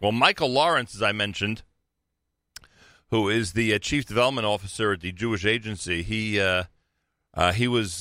Well, Michael Lawrence, as I mentioned, who is the chief development officer at the Jewish Agency, he was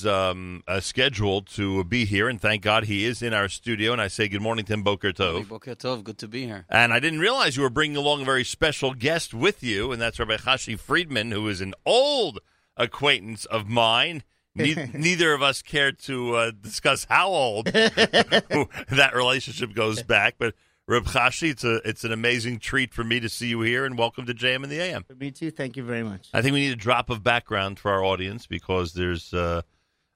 scheduled to be here, and thank God he is in our studio. And I say good morning to him, Boker Tov. Boker Tov, good to be here. And I didn't realize you were bringing along a very special guest with you, and that's Rabbi Chashi Friedman, who is an old acquaintance of mine. Neither of us cared to discuss how old that relationship goes back, but Reb Chashi, it's an amazing treat for me to see you here, and welcome to JM and the AM. Me too. Thank you very much. I think we need a drop of background for our audience, because there's a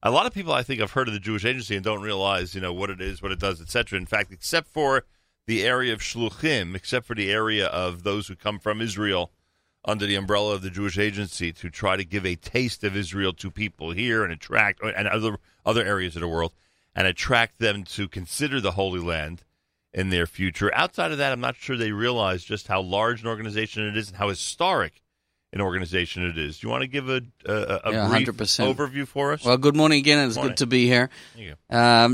lot of people I think have heard of the Jewish Agency and don't realize, you know, what it is, what it does, etc. In fact, except for the area of Shluchim, except for the area of those who come from Israel under the umbrella of the Jewish Agency to try to give a taste of Israel to people here and attract, and other areas of the world, and attract them to consider the Holy Land in their future. Outside of that, I'm not sure they realize just how large an organization it is and how historic an organization it is. Do you want to give a brief 100%. Overview for us? Well, good morning again, and it's good to be here. Thank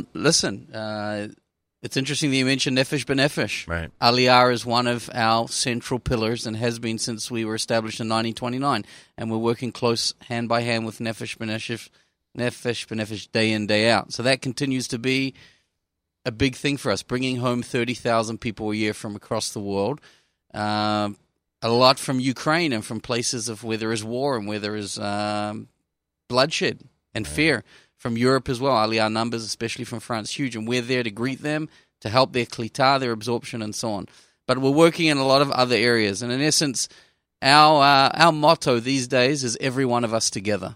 you. Listen, it's interesting that you mentioned Nefesh Benefesh. Right. Aliyah is one of our central pillars and has been since we were established in 1929, and we're working close hand by hand with Nefesh Benefesh day in, day out. So that continues to be a big thing for us, bringing home 30,000 people a year from across the world, a lot from Ukraine and from places of where there is war and where there is bloodshed and fear, from Europe as well. Aliyah numbers, especially from France, huge, and we're there to greet them, to help their klita, their absorption, and so on. But we're working in a lot of other areas, and in essence, our motto these days is every one of us together,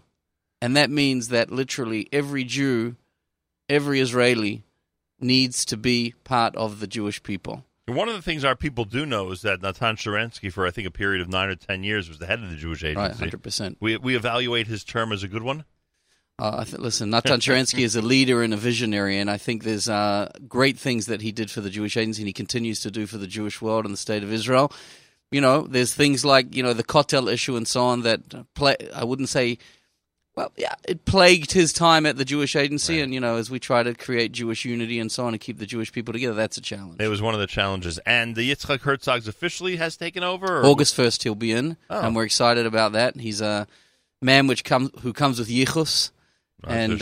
and that means that literally every Jew, every Israeli needs to be part of the Jewish people. One of the things our people do know is that Natan Sharansky, for I think a period of 9 or 10 years, was the head of the Jewish Agency. Right, 100%. We evaluate his term as a good one? Listen, Natan Sharansky is a leader and a visionary, and I think there's great things that he did for the Jewish Agency and he continues to do for the Jewish world and the State of Israel. You know, there's things like, you know, the Kotel issue and so on that I wouldn't say... Well, yeah, it plagued his time at the Jewish Agency, right. And, you know, as we try to create Jewish unity and so on and keep the Jewish people together, that's a challenge. It was one of the challenges. And the Yitzhak Herzog officially has taken over? Or? August 1st he'll be in, and we're excited about that. He's a man who comes with yichus, and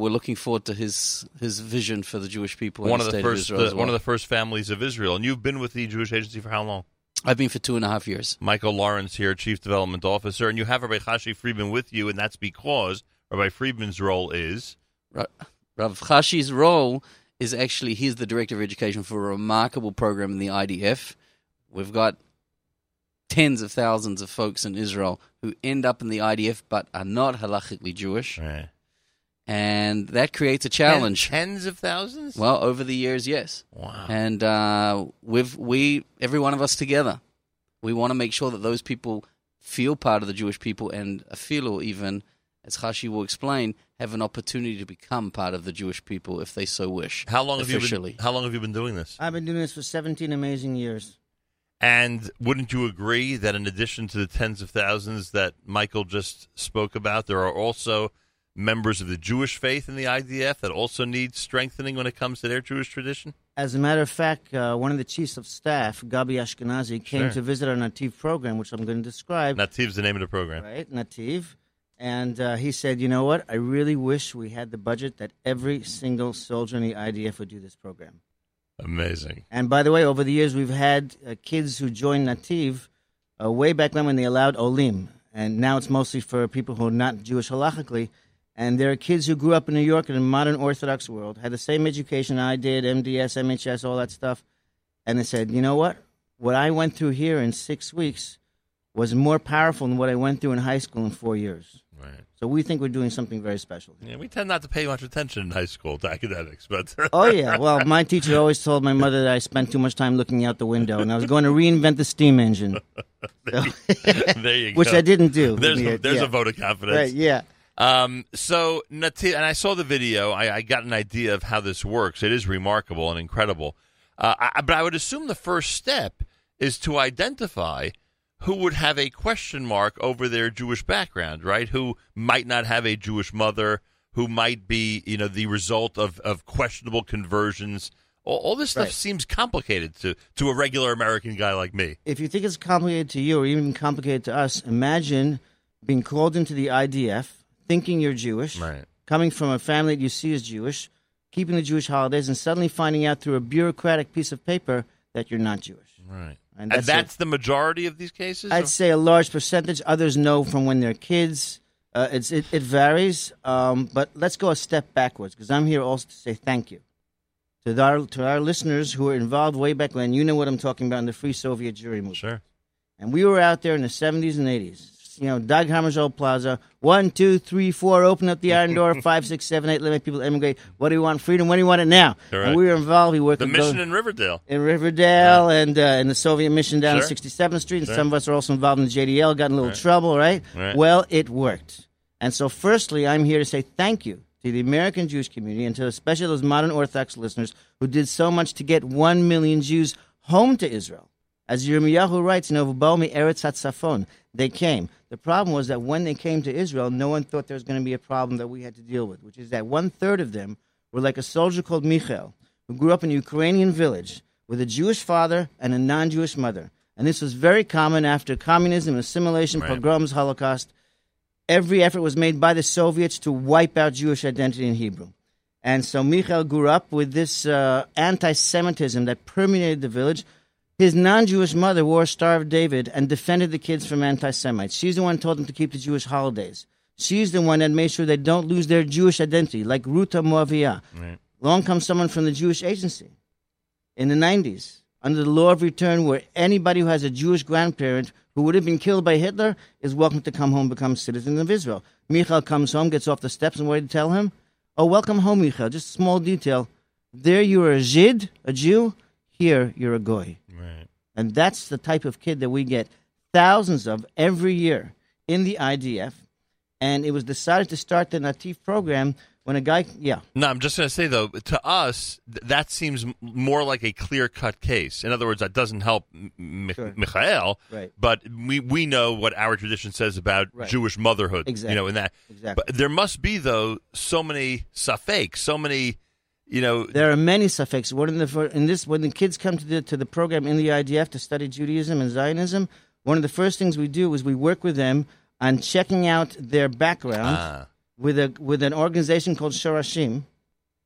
we're looking forward to his vision for the Jewish people in the State of Israel as well. One of the first families of Israel. And you've been with the Jewish Agency for how long? I've been for 2.5 years. Michael Lawrence here, Chief Development Officer, and you have Rabbi Chashi Friedman with you, and that's because Rabbi Friedman's role is? Rav Chashi's role is actually, he's the Director of Education for a remarkable program in the IDF. We've got tens of thousands of folks in Israel who end up in the IDF but are not halachically Jewish. Right. And that creates a challenge. Tens of thousands? Well, over the years, yes. Wow. And every one of us together, we want to make sure that those people feel part of the Jewish people and feel, even, as Chashi will explain, have an opportunity to become part of the Jewish people if they so wish. How long have you been doing this? I've been doing this for 17 amazing years. And wouldn't you agree that in addition to the tens of thousands that Michael just spoke about, there are also members of the Jewish faith in the IDF that also need strengthening when it comes to their Jewish tradition? As a matter of fact, one of the chiefs of staff, Gabi Ashkenazi, came to visit our Nativ program, which I'm going to describe. Nativ's the name of the program. Right, Nativ. And he said, you know what, I really wish we had the budget that every single soldier in the IDF would do this program. Amazing. And by the way, over the years, we've had kids who joined Nativ way back when they allowed Olim. And now it's mostly for people who are not Jewish halachically. And there are kids who grew up in New York in the modern Orthodox world, had the same education I did, MDS, MHS, all that stuff. And they said, you know what? What I went through here in 6 weeks was more powerful than what I went through in high school in 4 years. Right. So we think we're doing something very special. Yeah, we tend not to pay much attention in high school to academics. But oh, yeah. Well, my teacher always told my mother that I spent too much time looking out the window, and I was going to reinvent the steam engine. There you go. Which I didn't do. There's a vote of confidence. Right, yeah. So Nativ, and I saw the video. I got an idea of how this works. It is remarkable and incredible. But I would assume the first step is to identify who would have a question mark over their Jewish background, right? Who might not have a Jewish mother, who might be, you know, the result of questionable conversions All this stuff seems complicated to a regular American guy like me. If you think it's complicated to you or even complicated to us, imagine being called into the IDF, thinking you're Jewish, coming from a family that you see as Jewish, keeping the Jewish holidays, and suddenly finding out through a bureaucratic piece of paper that you're not Jewish. Right. And that's the majority of these cases? I'd say a large percentage. Others know from when they're kids. It varies. But let's go a step backwards, because I'm here also to say thank you to our listeners who were involved way back when. You know what I'm talking about in the Free Soviet Jewry movement. Sure. And we were out there in the 70s and 80s. You know, Dag Hammarskjöld Plaza, 1, 2, 3, 4, open up the iron door, 5, 6, 7, 8, let people immigrate. What do you want? Freedom. When do you want it now? Correct. And we were involved. We worked in Riverdale and the Soviet mission down on 67th Street. And some of us are also involved in the JDL, got in a little trouble, right? Well, it worked. And so firstly, I'm here to say thank you to the American Jewish community and to especially those modern Orthodox listeners who did so much to get 1 million Jews home to Israel. As Yirmiyahu writes in Ovbo mi Eretz HaTzafon, they came. The problem was that when they came to Israel, no one thought there was going to be a problem that we had to deal with, which is that 1/3 of them were like a soldier called Michael, who grew up in a Ukrainian village with a Jewish father and a non-Jewish mother. And this was very common after communism, assimilation, pogroms, Holocaust. Every effort was made by the Soviets to wipe out Jewish identity in Hebrew. And so Michael grew up with this anti-Semitism that permeated the village. His non-Jewish mother wore a Star of David and defended the kids from anti-Semites. She's the one who told them to keep the Jewish holidays. She's the one that made sure they don't lose their Jewish identity, like Ruth HaMuaviyah. Right. Along comes someone from the Jewish Agency in the 90s, under the law of return, where anybody who has a Jewish grandparent who would have been killed by Hitler is welcome to come home, become citizen of Israel. Michael comes home, gets off the steps, and what did they tell him? Oh, welcome home, Michael. Just a small detail. There you are a Zid, a Jew. Here, you're a goy. Right. And that's the type of kid that we get thousands of every year in the IDF. And it was decided to start the Nativ program when a guy, No, I'm just going to say, though, to us, that seems more like a clear-cut case. In other words, that doesn't help Michael, but we know what our tradition says about Jewish motherhood. Exactly. You know, in that. Exactly. But there must be, though, so many safek, so many... You know, there are many suffixes. When the kids come to the program in the IDF to study Judaism and Zionism, one of the first things we do is we work with them on checking out their background with an organization called Shorashim,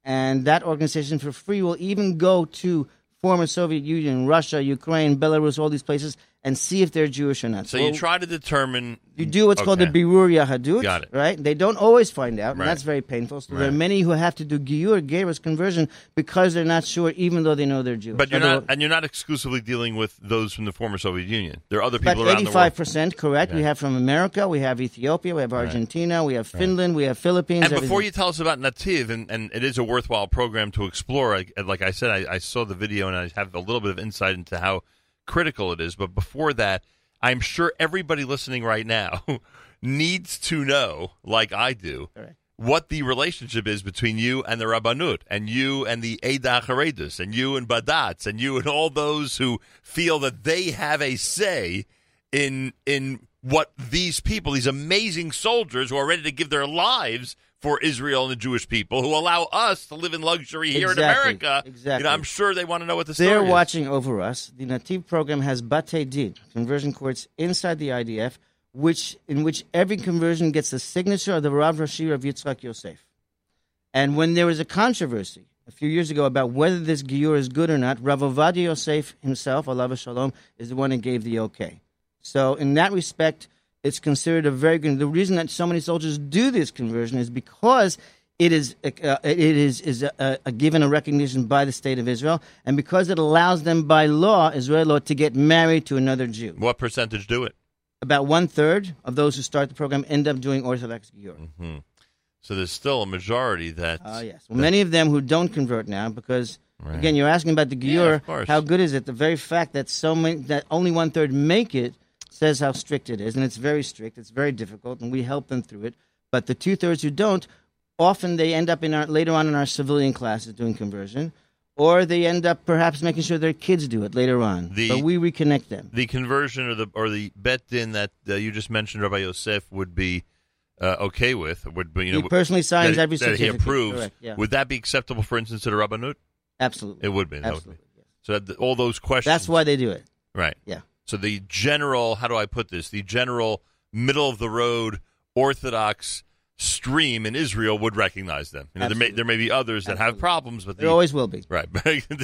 and that organization for free will even go to former Soviet Union, Russia, Ukraine, Belarus, all these places, and see if they're Jewish or not. So you try to determine... You do what's called the Birur Yahadut. Got it. Right? They don't always find out, and that's very painful. So there are many who have to do Giyur, Geirus, conversion, because they're not sure, even though they know they're Jewish. But you're not exclusively dealing with those from the former Soviet Union. There are other people around the world. 85%, correct. Yeah. We have from America, we have Ethiopia, we have Argentina, we have Finland, we have Philippines. And before you tell us about Nativ, and it is a worthwhile program to explore, like I said, I saw the video and I have a little bit of insight into how critical it is, but before that, I'm sure everybody listening right now needs to know, like I do, what the relationship is between you and the Rabbanut, and you and the Eidah Haredis, and you and Badatz, and you and all those who feel that they have a say in what these people, these amazing soldiers who are ready to give their lives for Israel and the Jewish people, who allow us to live in luxury here in America. Exactly. You know, I'm sure they want to know what the story is. They're watching over us. The Nativ program has Batei Din, conversion courts inside the IDF, in which every conversion gets the signature of the Rav Rashi of Yitzhak Yosef. And when there was a controversy a few years ago about whether this Giyur is good or not, Rav Avadi Yosef himself, Alav Shalom, is the one that gave the okay. So in that respect... It's considered a very good. The reason that so many soldiers do this conversion is because it is a given, a recognition by the state of Israel, and because it allows them by law, Israeli law, to get married to another Jew. What percentage do it? About 1/3 of those who start the program end up doing Orthodox Giyur. Mm-hmm. So there's still a majority that. Yes. Well, many of them who don't convert now because. Right. Again, you're asking about the Giyur. Yeah, how good is it? The very fact that only 1/3 make it. Says how strict it is, and it's very strict, it's very difficult, and we help them through it. But the 2/3 who don't, often they end up later on in our civilian classes doing conversion, or they end up perhaps making sure their kids do it later on. But we reconnect them. The conversion or the bet din that you just mentioned, Rabbi Yosef would be okay with. Would be, you know, he personally signs every certificate. That he approves. Correct, yeah. Would that be acceptable, for instance, to the Rabbanut? Absolutely. It would be. Absolutely. Yes. So that all those questions. That's why they do it. Right. Yeah. So the general, how do I put this? The general middle-of-the-road Orthodox stream in Israel would recognize them. You know, there may be others that have problems, but there always will be. Right.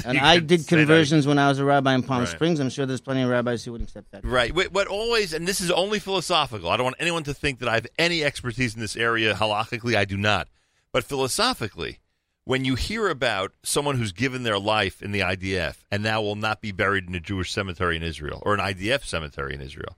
And I did conversions when I was a rabbi in Palm Springs. I'm sure there's plenty of rabbis who would accept that. Right. What always, and this is only philosophical. I don't want anyone to think that I have any expertise in this area. Halakhically, I do not. But philosophically, when you hear about someone who's given their life in the IDF and now will not be buried in a Jewish cemetery in Israel or an IDF cemetery in Israel,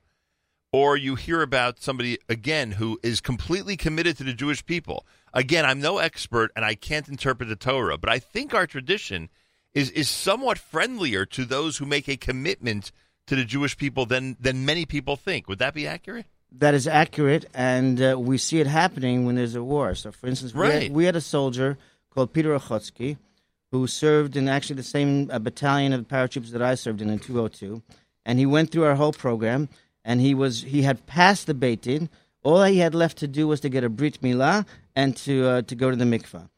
or you hear about somebody, again, who is completely committed to the Jewish people. Again, I'm no expert, and I can't interpret the Torah, but I think our tradition is somewhat friendlier to those who make a commitment to the Jewish people than many people think. Would that be accurate? That is accurate, and we see it happening when there's a war. So, for instance, we had a soldier called Peter Ochotsky who served in actually the same battalion of paratroopers that I served in 202, and he went through our whole program. And he had passed the Beit Din. All he had left to do was to get a Brit Milah and to go to the mikveh.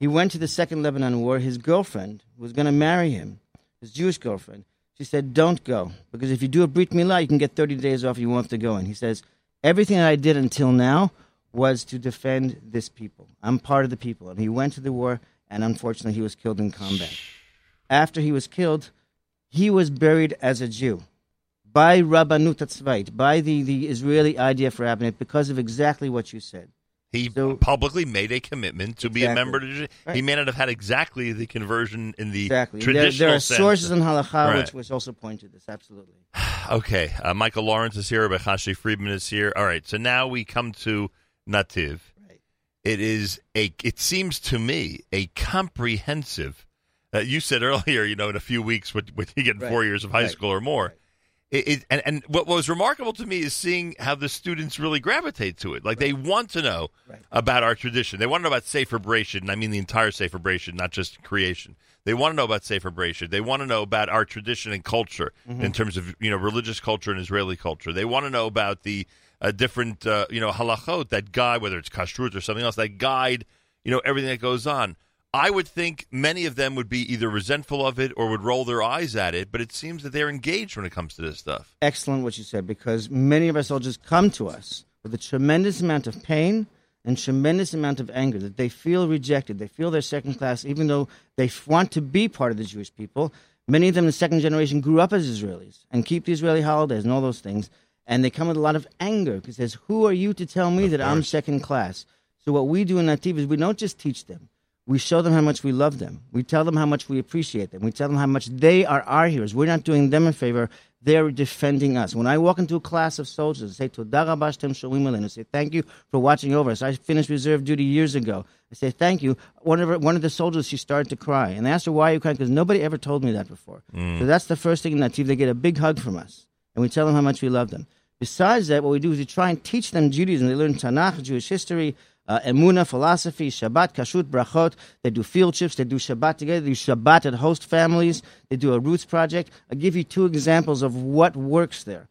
He went to the Second Lebanon War. His girlfriend was going to marry him, his Jewish girlfriend. She said, "Don't go, because if you do a Brit Milah, you can get 30 days off. You won't have to go." And he says, "Everything that I did until now was to defend this people. I'm part of the people." And he went to the war, and unfortunately he was killed in combat. After he was killed, he was buried as a Jew by Rabbanu Tetzvait, by the Israeli IDF Rabbanut, because of exactly what you said. He publicly made a commitment to be a member. He may not have had exactly the conversion in the traditional sense. There are sources in Halakha which also point to this, absolutely. Okay, Michael Lawrence is here, Bechashi Friedman is here. All right, so now we come to Nativ. Right. It seems to me a comprehensive, you said earlier, you know, in a few weeks, what you get 4 years of high school or more. Right. And what was remarkable to me is seeing how the students really gravitate to it. Like, they want to know about our tradition. They want to know about Sefer Bereishit, and I mean the entire Sefer Bereishit, not just creation. They want to know about Sefer Bereishit. They want to know about our tradition and culture in terms of, you know, religious culture and Israeli culture. They want to know about the different, you know, halachot that guide, whether it's kashrut or something else, that guide, you know, everything that goes on. I would think many of them would be either resentful of it or would roll their eyes at it, but it seems that they're engaged when it comes to this stuff. Excellent what you said, because many of our soldiers come to us with a tremendous amount of pain and tremendous amount of anger, that they feel rejected, they feel they're second class, even though they want to be part of the Jewish people. Many of them, the second generation, grew up as Israelis and keep the Israeli holidays and all those things, and they come with a lot of anger because it says, who are you to tell me that I'm second class? So what we do in Nativ is we don't just teach them. We show them how much we love them. We tell them how much we appreciate them. We tell them how much they are our heroes. We're not doing them a favor. They're defending us. When I walk into a class of soldiers and say, Toda Rabba Hashem Sholem Aleinu, I say, thank you for watching over us. I finished reserve duty years ago. I say, thank you. One of the soldiers, she started to cry. And I asked her, why are you crying? Because nobody ever told me that before. So that's the first thing in Nativ. They get a big hug from us. And we tell them how much we love them. Besides that, what we do is we try and teach them Judaism. They learn Tanakh, Jewish history, Emunah, philosophy, Shabbat, Kashrut, Brachot. They do field trips. They do Shabbat together. They do Shabbat at host families. They do a roots project. I'll give you two examples of what works there.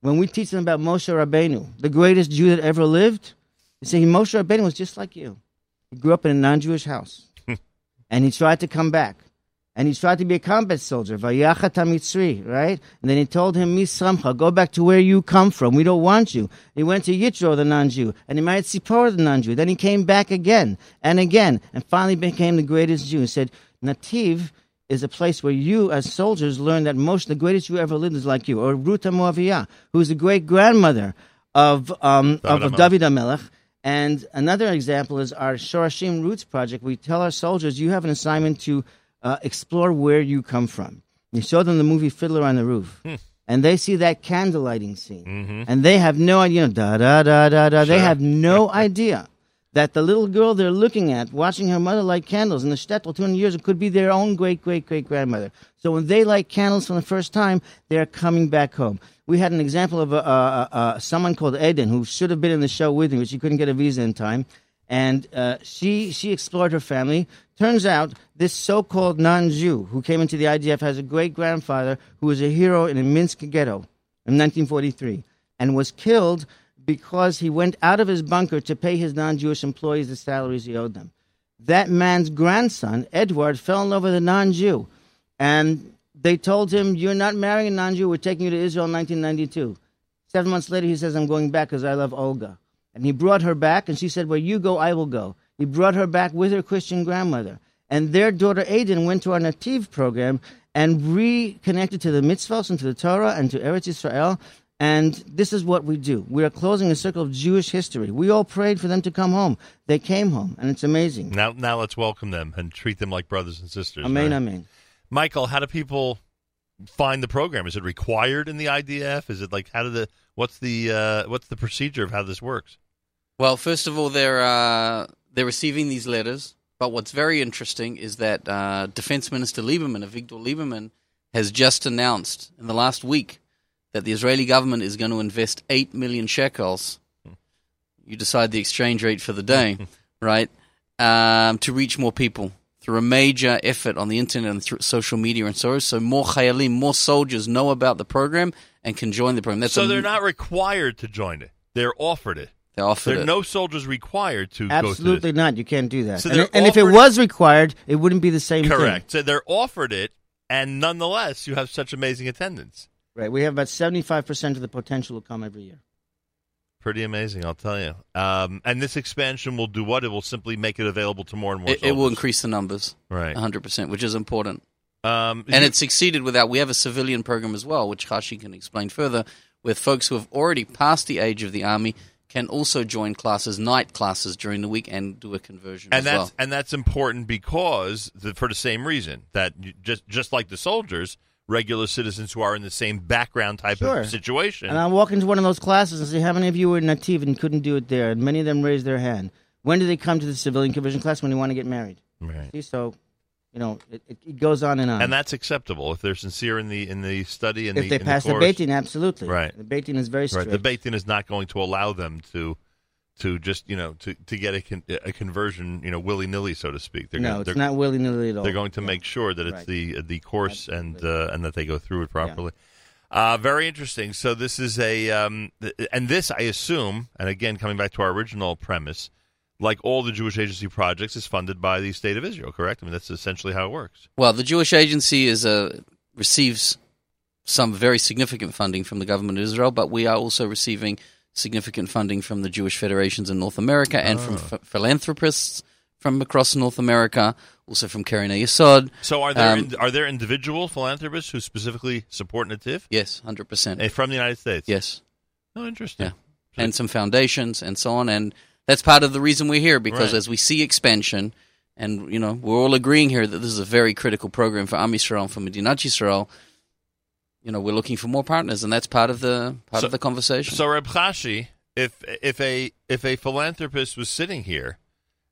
When we teach them about Moshe Rabbeinu, the greatest Jew that ever lived, they say Moshe Rabbeinu was just like you. He grew up in a non-Jewish house. And he tried to come back. And he tried to be a combat soldier. Vayachat HaMitzri, right? And then he told him, Misramcha, go back to where you come from. We don't want you. He went to Yitro, the non-Jew. And he married Sipporah, the non-Jew. Then he came back again and again. And finally became the greatest Jew. He said, Nativ is a place where you, as soldiers, learn that Moshe, the greatest Jew ever lived, is like you. Or Ruth HaMuaviyah, who is the great-grandmother of David HaMelech. And another example is our Shorashim Roots Project. We tell our soldiers, you have an assignment to explore where you come from. You show them the movie Fiddler on the Roof, and they see that candle lighting scene, and they have no idea. Da da da da da. Sure. They have no idea that the little girl they're looking at, watching her mother light candles in the shtetl 200 years, it could be their own great great great grandmother. So when they light candles for the first time, they're coming back home. We had an example of someone called Eden who should have been in the show with me, but she couldn't get a visa in time. And she explored her family. Turns out this so-called non-Jew who came into the IDF has a great-grandfather who was a hero in a Minsk ghetto in 1943 and was killed because he went out of his bunker to pay his non-Jewish employees the salaries he owed them. that man's grandson, Edward, fell in love with a non-Jew. And they told him, you're not marrying a non-Jew, we're taking you to Israel in 1992. 7 months later, he says, I'm going back because I love Olga. And he brought her back, and she said, where you go, I will go. He brought her back with her Christian grandmother. And their daughter, Aiden, went to our Nativ program and reconnected to the mitzvahs and to the Torah and to Eretz Yisrael. And this is what we do. We are closing a circle of Jewish history. We all prayed for them to come home. They came home, and it's amazing. Now let's welcome them and treat them like brothers and sisters. Amen, right? Amen. Michael, how do people find the program? Is it required in the IDF? Is it like what's the procedure of how this works? Well, first of all, they're receiving these letters. But what's very interesting is that Defense Minister Lieberman, Avigdor Lieberman, has just announced in the last week that the Israeli government is going to invest 8 million shekels, you decide the exchange rate for the day, right, to reach more people through a major effort on the internet and through social media and so more chayalim, more soldiers know about the program and can join the program. So they're not required to join it. They're offered it. There are no soldiers required to go through this. Absolutely not. You can't do that. So and if it was required, it wouldn't be the same thing. Correct. So they're offered it, and nonetheless, you have such amazing attendance. Right. We have about 75% of the potential will come every year. Pretty amazing, I'll tell you. And this expansion will do what? It will simply make it available to more and more soldiers. It will increase the numbers, right? 100%, which is important. And it succeeded without. We have a civilian program as well, which Hashi can explain further, with folks who have already passed the age of the army can also join classes, night classes during the week, and do a conversion as well. And that's important because, for the same reason, that just like the soldiers, regular citizens who are in the same background type of situation. And I walk into one of those classes and say, how many of you were in Nativ and couldn't do it there? And many of them raise their hand. When do they come to the civilian conversion class? When they want to get married. Right. See, so, you know, it goes on and on. And that's acceptable if they're sincere in the study and if they pass the Beit Din, absolutely. Right. The Beit Din is very strict. Right. The Beit Din is not going to allow them to just, you know, to get a conversion, you know, willy-nilly, so to speak. It's not willy-nilly at all. They're going to make sure that it's right. The course and that they go through it properly. Yeah. Very interesting. So this is and this, I assume, and again, coming back to our original premise, like all the Jewish Agency projects, is funded by the State of Israel, correct? I mean, that's essentially how it works. Well, the Jewish Agency receives some very significant funding from the government of Israel, but we are also receiving significant funding from the Jewish federations in North America and from philanthropists from across North America, also from Keren Yesod. So are there individual philanthropists who specifically support Nativ? Yes, 100%. From the United States? Yes. Oh, interesting. Yeah. So, and some foundations and so on, and that's part of the reason we're here, because as we see expansion, and you know, we're all agreeing here that this is a very critical program for Am Yisrael and for Medinat Yisrael. You know, we're looking for more partners, and that's part of the conversation. So, Reb Hashi, if a philanthropist was sitting here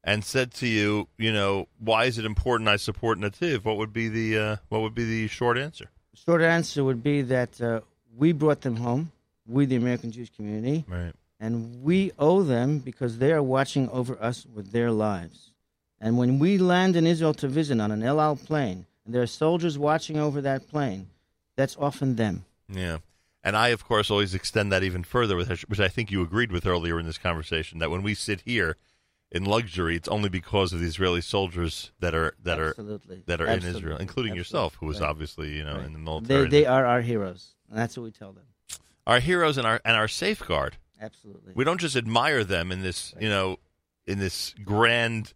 and said to you, you know, why is it important I support Nativ? What would be the short answer? The short answer would be that we brought them home, we the American Jewish community, right. And we owe them because they are watching over us with their lives. And when we land in Israel to visit on an El Al plane, and there are soldiers watching over that plane, that's often them. Yeah. And I, of course, always extend that even further, which I think you agreed with earlier in this conversation, that when we sit here in luxury, it's only because of the Israeli soldiers that are in Israel, including yourself, who is obviously, you know, in the military. They are our heroes, and that's what we tell them. Our heroes and our safeguard. Absolutely. We don't just admire them in this, you know, in this grand,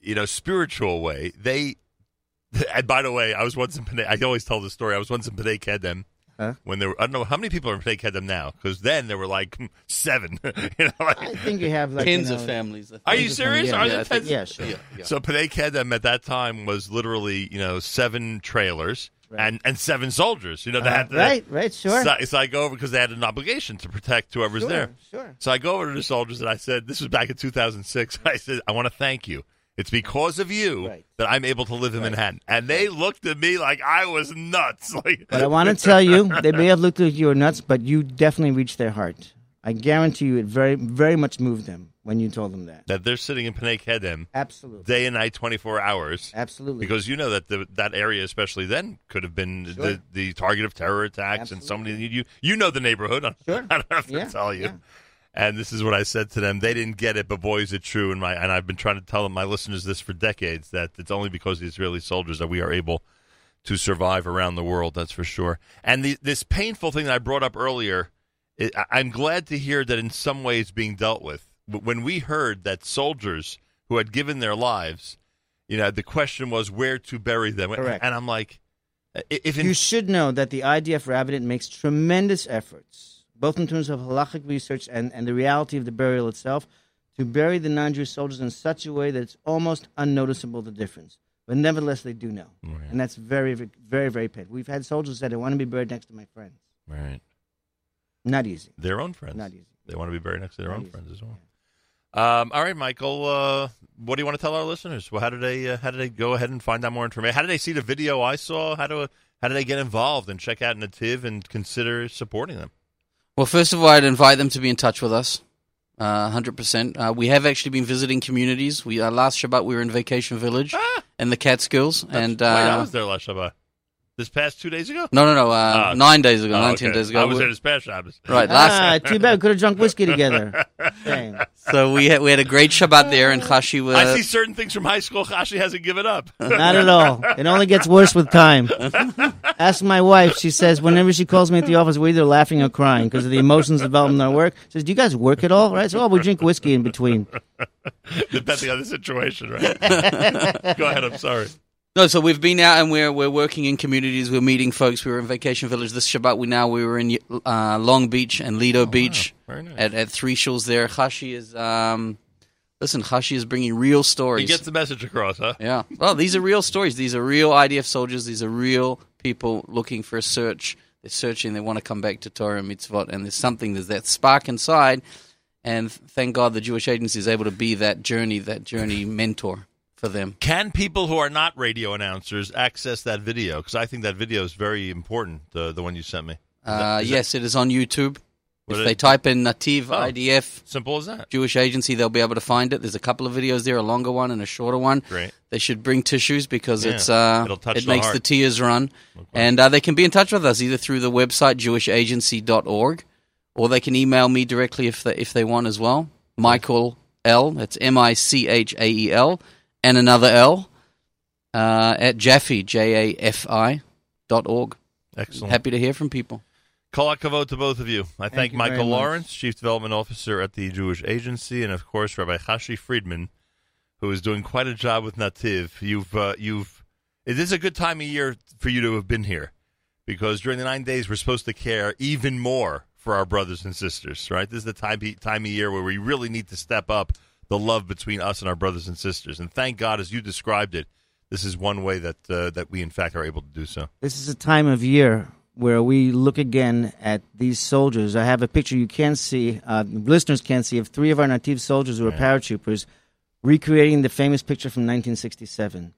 you know, spiritual way. And by the way, I was once in Pnei. I always tell this story. I was once in Pnei Kedem when there were, I don't know how many people are in Pnei Kedem now, because then there were like 7. You know, like, I think you have like tens of families. Are you serious? Yeah, are there tens? Yeah, sure. Yeah. So Pnei Kedem at that time was literally, you know, 7 trailers. Right. And 7 soldiers, you know, they had to. So I go over because they had an obligation to protect whoever's there. Sure. So I go over to the soldiers and I said, this was back in 2006. I said, I want to thank you. It's because of you that I'm able to live in Manhattan. And they looked at me like I was nuts. Like, but I want to tell you, they may have looked at you as nuts, but you definitely reached their heart. I guarantee you, it very, very much moved them when you told them that. That they're sitting in Pnei Kedem, absolutely, day and night, 24 hours, absolutely, because you know that that area, especially then, could have been the target of terror attacks, and somebody you know the neighborhood. I don't have to tell you. Yeah. And this is what I said to them. They didn't get it, but boy, is it true. And I've been trying to tell them, my listeners this for decades, that it's only because of the Israeli soldiers that we are able to survive around the world, that's for sure. And this painful thing that I brought up earlier, I'm glad to hear that in some ways being dealt with. When we heard that soldiers who had given their lives, you know, the question was where to bury them. Correct. And I'm like, you should know that the IDF Rabbinut makes tremendous efforts, both in terms of halachic research and the reality of the burial itself, to bury the non-Jewish soldiers in such a way that it's almost unnoticeable, the difference. But nevertheless, they do know. Right. And that's very, very, very painful. We've had soldiers that I want to be buried next to my friends. Right. Not easy. Their own friends. Not easy. They want to be buried next to their own friends as well. Yeah. All right, Michael, what do you want to tell our listeners? Well, how do they go ahead and find out more information? How do they see the video I saw? How do they get involved and check out Nativ and consider supporting them? Well, first of all, I'd invite them to be in touch with us, 100%. We have actually been visiting communities. Last Shabbat, we were in Vacation Village in the Catskills. And, I was there last Shabbat. This past 2 days ago? No. 9 days ago, 19 days ago. I was there this past Shabbat. Right. Too bad. We could have drunk whiskey together. Dang. So we had a great Shabbat there, and Chashi was... I see certain things from high school Chashi hasn't given up. Not at all. It only gets worse with time. Ask my wife. She says, whenever she calls me at the office, we're either laughing or crying because of the emotions developed in our work. She says, do you guys work at all? Right? So, we drink whiskey in between. Depending on the situation, right? Go ahead. I'm sorry. No, so we've been out and we're working in communities. We're meeting folks. We were in Vacation Village this Shabbat. We were in Long Beach and Lido Beach. Wow. Very nice. at Three Shuls there. Chashi is Chashi is bringing real stories. He gets the message across, huh? Yeah. Well, these are real stories. These are real IDF soldiers. These are real people looking for a search. They're searching. They want to come back to Torah and Mitzvot. And there's that spark inside. And thank God the Jewish Agency is able to be that journey mentor for them. Can people who are not radio announcers access that video? Because I think that video is very important, the one you sent me. Yes, it is on YouTube. If they type in Nativ IDF, simple as that, Jewish Agency, they'll be able to find it. There's a couple of videos there, a longer one and a shorter one. Great. They should bring tissues because it makes the tears run. Okay. And they can be in touch with us either through the website jewishagency.org, or they can email me directly if they want as well. Michael L, that's M-I-C-H-A-E-L, and another L, at Jaffi, JAFI.org. Excellent. Happy to hear from people. Kol HaKavod to both of you. I thank Michael Lawrence, Chief Development Officer at the Jewish Agency, and of course Rabbi Chashi Friedman, who is doing quite a job with Nativ. It is a good time of year for you to have been here, because during the 9 days we're supposed to care even more for our brothers and sisters, right? This is the time of year where we really need to step up the love between us and our brothers and sisters. And thank God, as you described it, this is one way that we, in fact, are able to do so. This is a time of year where we look again at these soldiers. I have a picture you can see, listeners can see, of three of our Nativ soldiers who were paratroopers recreating the famous picture from 1967.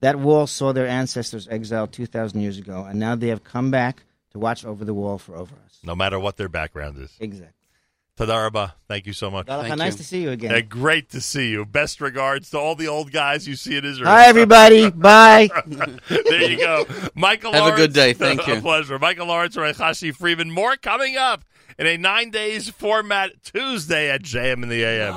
That wall saw their ancestors exiled 2,000 years ago, and now they have come back to watch over the wall for over us. No matter what their background is. Exactly. Toda Rabba, thank you so much. Nice to see you again. Yeah, great to see you. Best regards to all the old guys you see in Israel. Hi, everybody. Bye. There you go. Michael Lawrence. Have a good day. Thank you. A pleasure. Michael Lawrence, Rabbi Chashi Friedman. More coming up in a 9 days format Tuesday at JM in the AM.